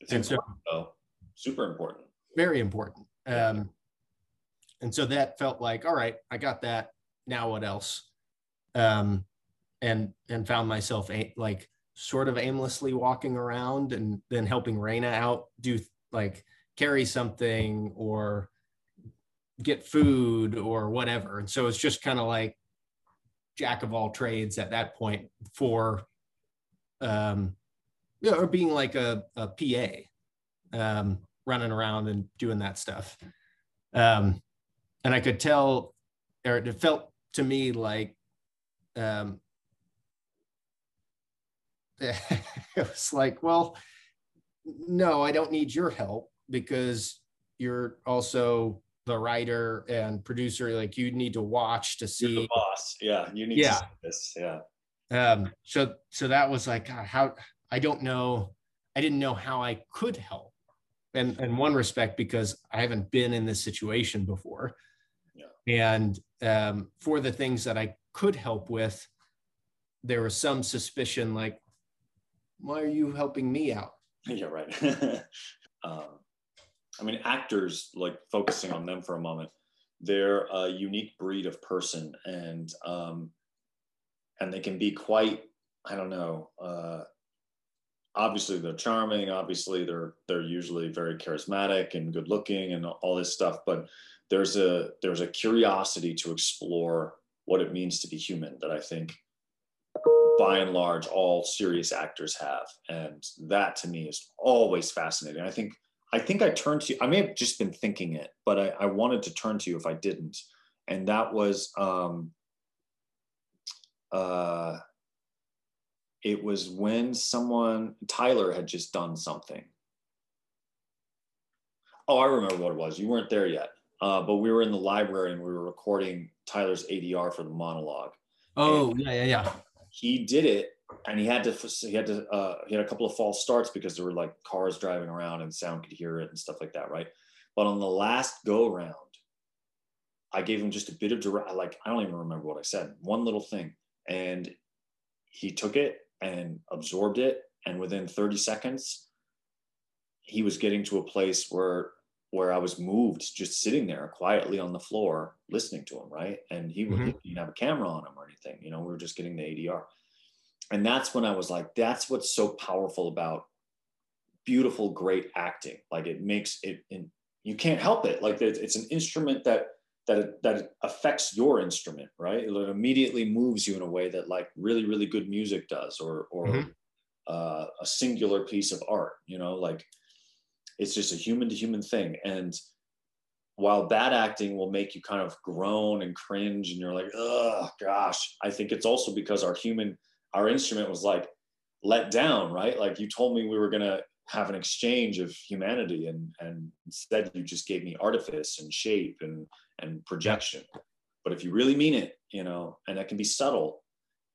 it's and so, though. Super important. Very important. Um, and so that felt like, all right, I got that. Now what else? Um, and and found myself a, like sort of aimlessly walking around and then helping Raina out, do like carry something or get food or whatever. And so it's just kind of like jack of all trades at that point for, um, you know, or being like a, a P A. Um, running around and doing that stuff. Um, and I could tell, or it felt to me like, um, it was like, well, no, I don't need your help because you're also the writer and producer. Like you need to watch to see. You're the boss. Yeah. You need yeah. to see this. Yeah. Um, so, so that was like, God, how, I don't know. I didn't know how I could help. And in one respect, because I haven't been in this situation before. Yeah. And um, for the things that I could help with, there was some suspicion, like, why are you helping me out? Yeah, right. um, I mean, actors, like focusing on them for a moment, they're a unique breed of person, and um, and they can be quite, I don't know, uh, obviously they're charming, obviously they're they're usually very charismatic and good looking and all this stuff, but there's a there's a curiosity to explore what it means to be human that I think by and large all serious actors have, and that to me is always fascinating. I think I think I turned to you, I may have just been thinking it, but I, I wanted to turn to you if I didn't, and that was um uh it was when someone, Tyler had just done something. Oh, I remember what it was. You weren't there yet, uh, but we were in the library and we were recording Tyler's A D R for the monologue. Oh, and yeah, yeah, yeah. He did it and he had to he had to uh, he had a couple of false starts because there were like cars driving around and sound could hear it and stuff like that, right? But on the last go round, I gave him just a bit of direct, like I don't even remember what I said, one little thing, and he took it and absorbed it, and within thirty seconds, he was getting to a place where where I was moved, just sitting there quietly on the floor listening to him, right? And he mm-hmm. didn't have a camera on him or anything, you know, we were just getting the A D R. And that's when I was like, that's what's so powerful about beautiful, great acting. Like it makes it, it you can't help it. Like it's, it's an instrument that that that affects your instrument, right? It immediately moves you in a way that like really, really good music does, or or mm-hmm. uh, a singular piece of art, you know, like it's just a human to human thing. And while bad acting will make you kind of groan and cringe and you're like, oh gosh, I think it's also because our human, our instrument was like let down, right? Like you told me we were going to have an exchange of humanity, and, and instead you just gave me artifice and shape and, and projection. But if you really mean it, you know, and that can be subtle,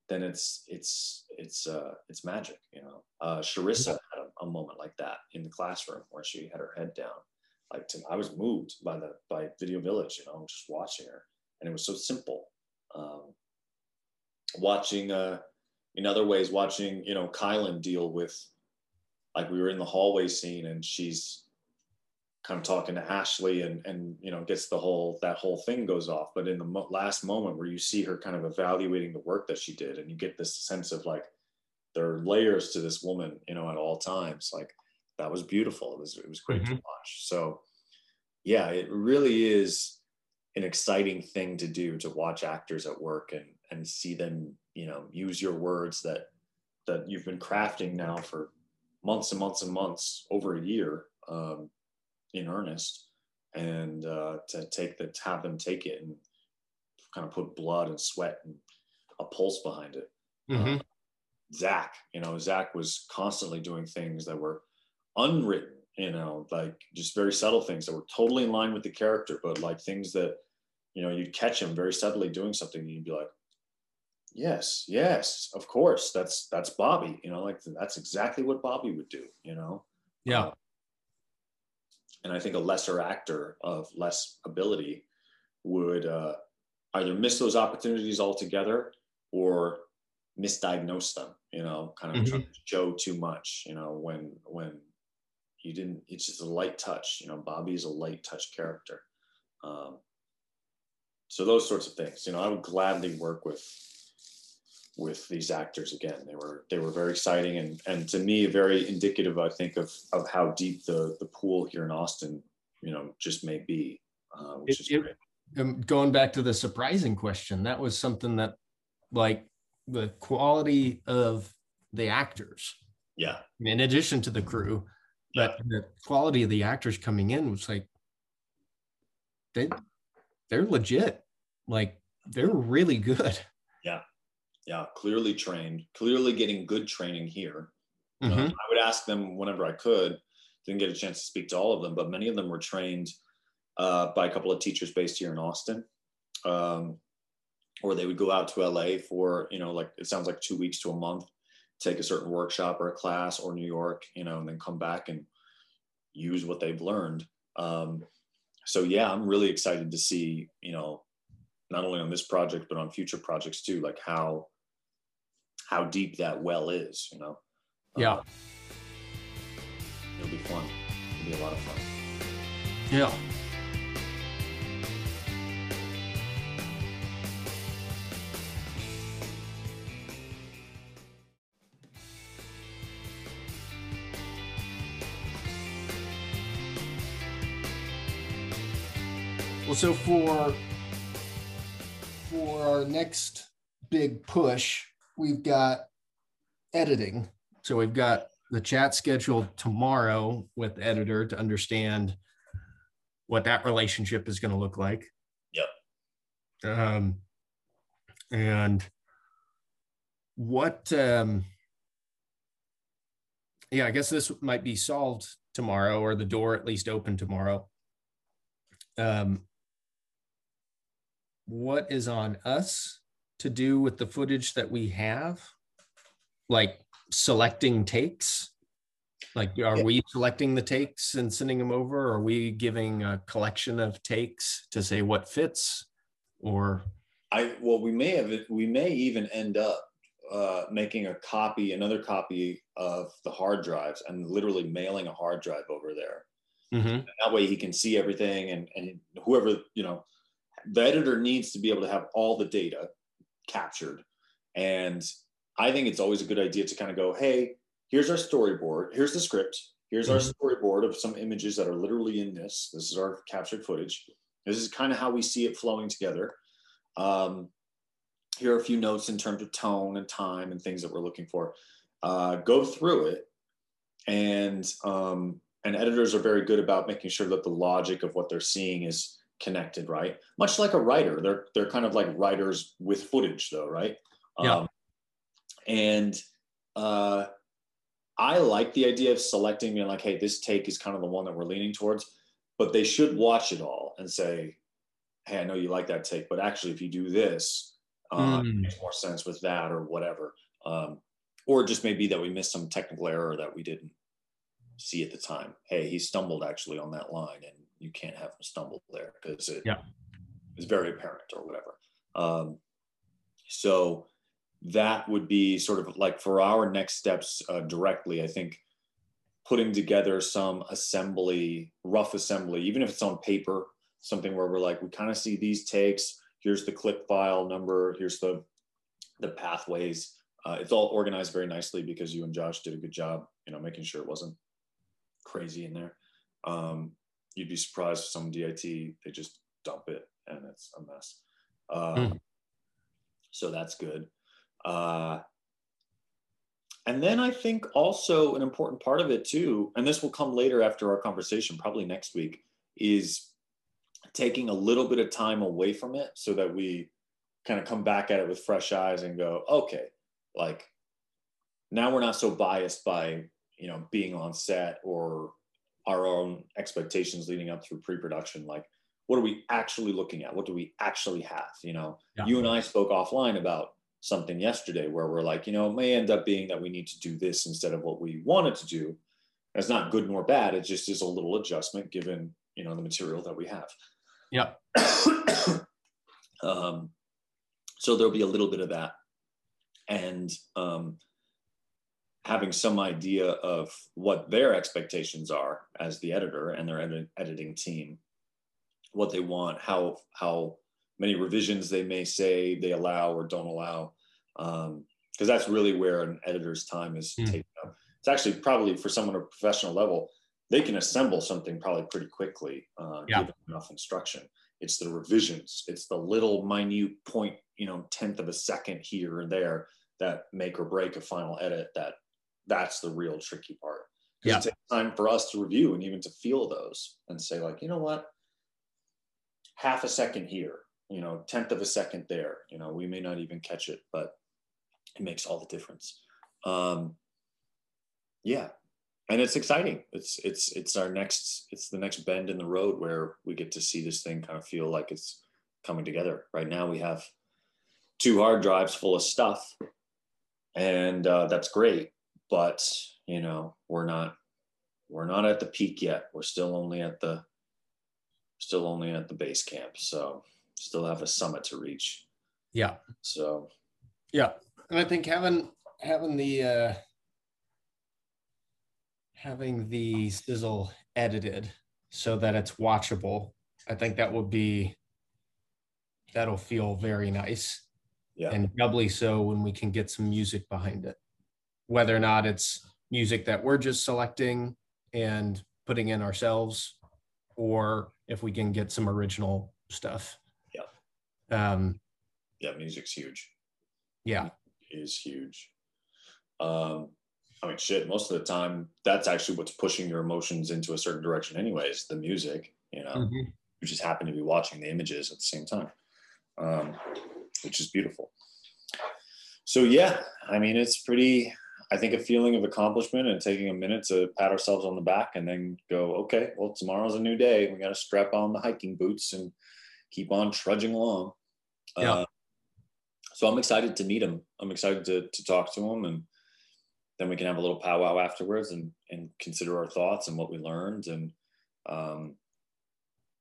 then it's, it's, it's, uh, it's magic, you know. Uh, Charissa had a, a moment like that in the classroom where she had her head down. Like to, I was moved by the, by Video Village, you know, just watching her. And it was so simple. Um, watching, uh, in other ways, watching, you know, Kylan deal with, like we were in the hallway scene and she's kind of talking to Ashley and, and, you know, gets the whole, that whole thing goes off. But in the mo- last moment where you see her kind of evaluating the work that she did, and you get this sense of like, there are layers to this woman, you know, at all times, like that was beautiful. It was, it was great mm-hmm. to watch. So yeah, it really is an exciting thing to do, to watch actors at work and, and see them, you know, use your words that, that you've been crafting now for months and months and months, over a year, um, in earnest, and uh, to take the, to have them take it and kind of put blood and sweat and a pulse behind it. Mm-hmm. Uh, Zach, you know, Zach was constantly doing things that were unwritten, you know, like just very subtle things that were totally in line with the character, but like things that, you know, you'd catch him very subtly doing something and you'd be like, yes, yes, of course. That's, that's Bobby, you know, like that's exactly what Bobby would do, you know? Yeah. Um, and I think a lesser actor of less ability would uh, either miss those opportunities altogether or misdiagnose them, you know, kind of mm-hmm. show too much, you know, when, when you didn't, it's just a light touch, you know, Bobby is a light touch character. Um, so those sorts of things, you know, I would gladly work with, with these actors again. They were they were very exciting, and and to me very indicative, I think, of of how deep the the pool here in Austin, you know, just may be, uh, which it, is great. It, um, going back to the surprising question, that was something that, like, the quality of the actors, yeah, in addition to the crew, but yeah. the quality of the actors coming in was like they they're legit, like they're really good. Yeah. Yeah, clearly trained, clearly getting good training here. Mm-hmm. Uh, I would ask them whenever I could, didn't get a chance to speak to all of them, but many of them were trained uh, by a couple of teachers based here in Austin. Um, or they would go out to L A for, you know, like, it sounds like two weeks to a month, take a certain workshop or a class, or New York, you know, and then come back and use what they've learned. Um, so yeah, I'm really excited to see, you know, not only on this project, but on future projects too, like how, how deep that well is, you know? Yeah. Um, it'll be fun. It'll be a lot of fun. Yeah. Well, so for, for our next big push, we've got editing. So we've got the chat scheduled tomorrow with the editor to understand what that relationship is going to look like. Yep. Um, and what, um, yeah, I guess this might be solved tomorrow, or the door at least open tomorrow. Um, what is on us to do with the footage that we have like selecting takes? Like, are we selecting the takes and sending them over? Or are we giving a collection of takes to say what fits? Or I well, we may have we may even end up uh, making a copy, another copy of the hard drives, and literally mailing a hard drive over there. Mm-hmm. And that way, he can see everything, and and whoever, you know, the editor needs to be able to have all the data captured. And I think it's always a good idea to kind of go, hey, here's our storyboard. Here's the script. Here's our storyboard of some images that are literally in this. This is our captured footage. This is kind of how we see it flowing together. Um, here are a few notes in terms of tone and time and things that we're looking for. Uh, go through it. And, um, and editors are very good about making sure that the logic of what they're seeing is connected, right? Much like a writer. They're, they're kind of like writers with footage though, right? Yeah. Um, and uh, I like the idea of selecting, being like, hey, this take is kind of the one that we're leaning towards, but they should watch it all and say, hey, I know you like that take, but actually if you do this, uh, mm. it makes more sense with that or whatever. Um, or just maybe that we missed some technical error that we didn't see at the time. Hey, he stumbled actually on that line and you can't have him stumble there because it yeah. is very apparent or whatever. Um, so that would be sort of like for our next steps uh, directly, I think, putting together some assembly, rough assembly, even if it's on paper, something where we're like, we kind of see these takes, here's the clip file number, here's the, the pathways. Uh, it's all organized very nicely because you and Josh did a good job, you know, making sure it wasn't crazy in there. Um, you'd be surprised with some D I T, they just dump it and it's a mess. Um, mm. So that's good. Uh, and then I think also an important part of it too, and this will come later after our conversation, probably next week, is taking a little bit of time away from it so that we kind of come back at it with fresh eyes and go, okay, like now we're not so biased by, you know, being on set or our own expectations leading up through pre-production. Like, what are we actually looking at? What do we actually have? You know, yeah. you and I spoke offline about something yesterday where we're like, you know, it may end up being that we need to do this instead of what we wanted to do. That's not good nor bad. It just is a little adjustment given, you know, the material that we have. Yeah. um, so there'll be a little bit of that. And um, having some idea of what their expectations are as the editor and their ed editing team, what they want, how, how many revisions they may say they allow or don't allow. Um, cause that's really where an editor's time is mm. taken up. It's actually probably for someone at a professional level, they can assemble something probably pretty quickly, uh, yeah. given enough instruction. It's the revisions. It's the little minute point, you know, tenth of a second here and there that make or break a final edit. That that's the real tricky part. Yeah. It takes time for us to review and even to feel those and say like, you know what, half a second here, you know, tenth of a second there, you know, we may not even catch it, but it makes all the difference. Um, yeah. And it's exciting. It's, it's, it's our next, it's the next bend in the road where we get to see this thing kind of feel like it's coming together. Right now we have two hard drives full of stuff and uh, that's great, but you know, we're not, we're not at the peak yet. We're still only at the, still only at the base camp. So still have a summit to reach. Yeah. So, yeah. And I think having, having the, uh, having the sizzle edited so that it's watchable, I think that would be, that'll feel very nice. Yeah. And doubly so when we can get some music behind it, whether or not it's music that we're just selecting and putting in ourselves, or if we can get some original stuff. Um, yeah, music's huge. Yeah, it is huge. Um, I mean, shit, most of the time, that's actually what's pushing your emotions into a certain direction anyways, the music, you know, mm-hmm. you just happen to be watching the images at the same time, um, which is beautiful. So yeah, I mean, it's pretty, I think a feeling of accomplishment and taking a minute to pat ourselves on the back and then go, okay, well, tomorrow's a new day. We got to strap on the hiking boots and keep on trudging along. Yeah. Uh, so I'm excited to meet him. I'm excited to, to talk to him and then we can have a little powwow afterwards and, and consider our thoughts and what we learned, and um,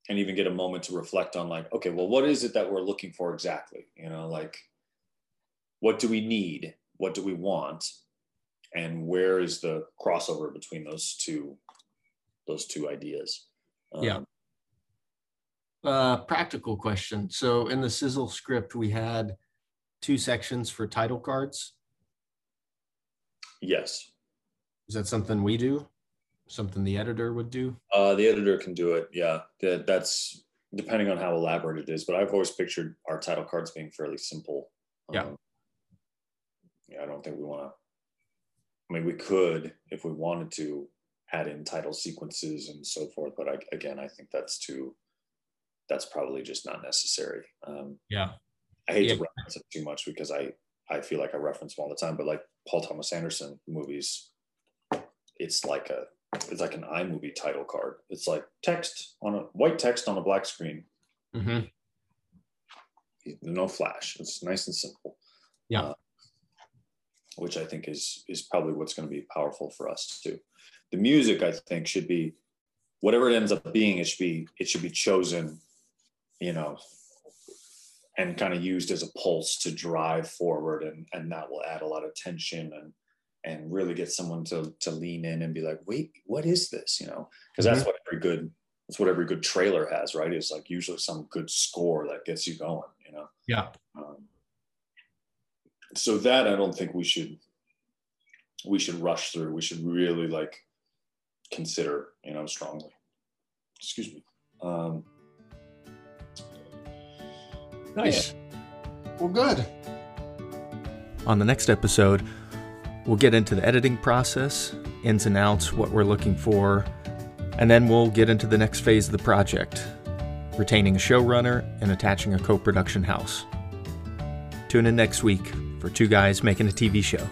and even get a moment to reflect on, like, okay, well, what is it that we're looking for exactly? You know, like, what do we need? What do we want? And where is the crossover between those two, those two ideas? Um, yeah. Uh, practical question. So in the sizzle script, we had two sections for title cards. Yes. Is that something we do? Something the editor would do? Uh, the editor can do it. Yeah. That, that's depending on how elaborate it is, but I've always pictured our title cards being fairly simple. Um, yeah. Yeah. I don't think we want to, I mean, we could, if we wanted to, add in title sequences and so forth. But I, again, I think that's too, that's probably just not necessary. Um, yeah. I hate yeah. to reference it too much because I, I feel like I reference them all the time, but like Paul Thomas Anderson movies, it's like a, it's like an iMovie title card. It's like text on a white text on a black screen. Mm-hmm. No flash. It's nice and simple. Yeah. Uh, which I think is, is probably what's going to be powerful for us too. The music, I think, should be, whatever it ends up being, it should be, it should be chosen, you know, and kind of used as a pulse to drive forward. And, and that will add a lot of tension and, and really get someone to, to lean in and be like, wait, what is this? You know, because that's what every good, that's what every good trailer has, right? It's like usually some good score that gets you going, you know? Yeah. Um, so that I don't think we should, we should rush through. We should really like consider, you know, strongly, excuse me. Um, nice. Well, good. On the next episode, we'll get into the editing process, ins and outs, what we're looking for, and then we'll get into the next phase of the project, retaining a showrunner and attaching a co-production house. Tune in next week for Two Guys Making a T V Show.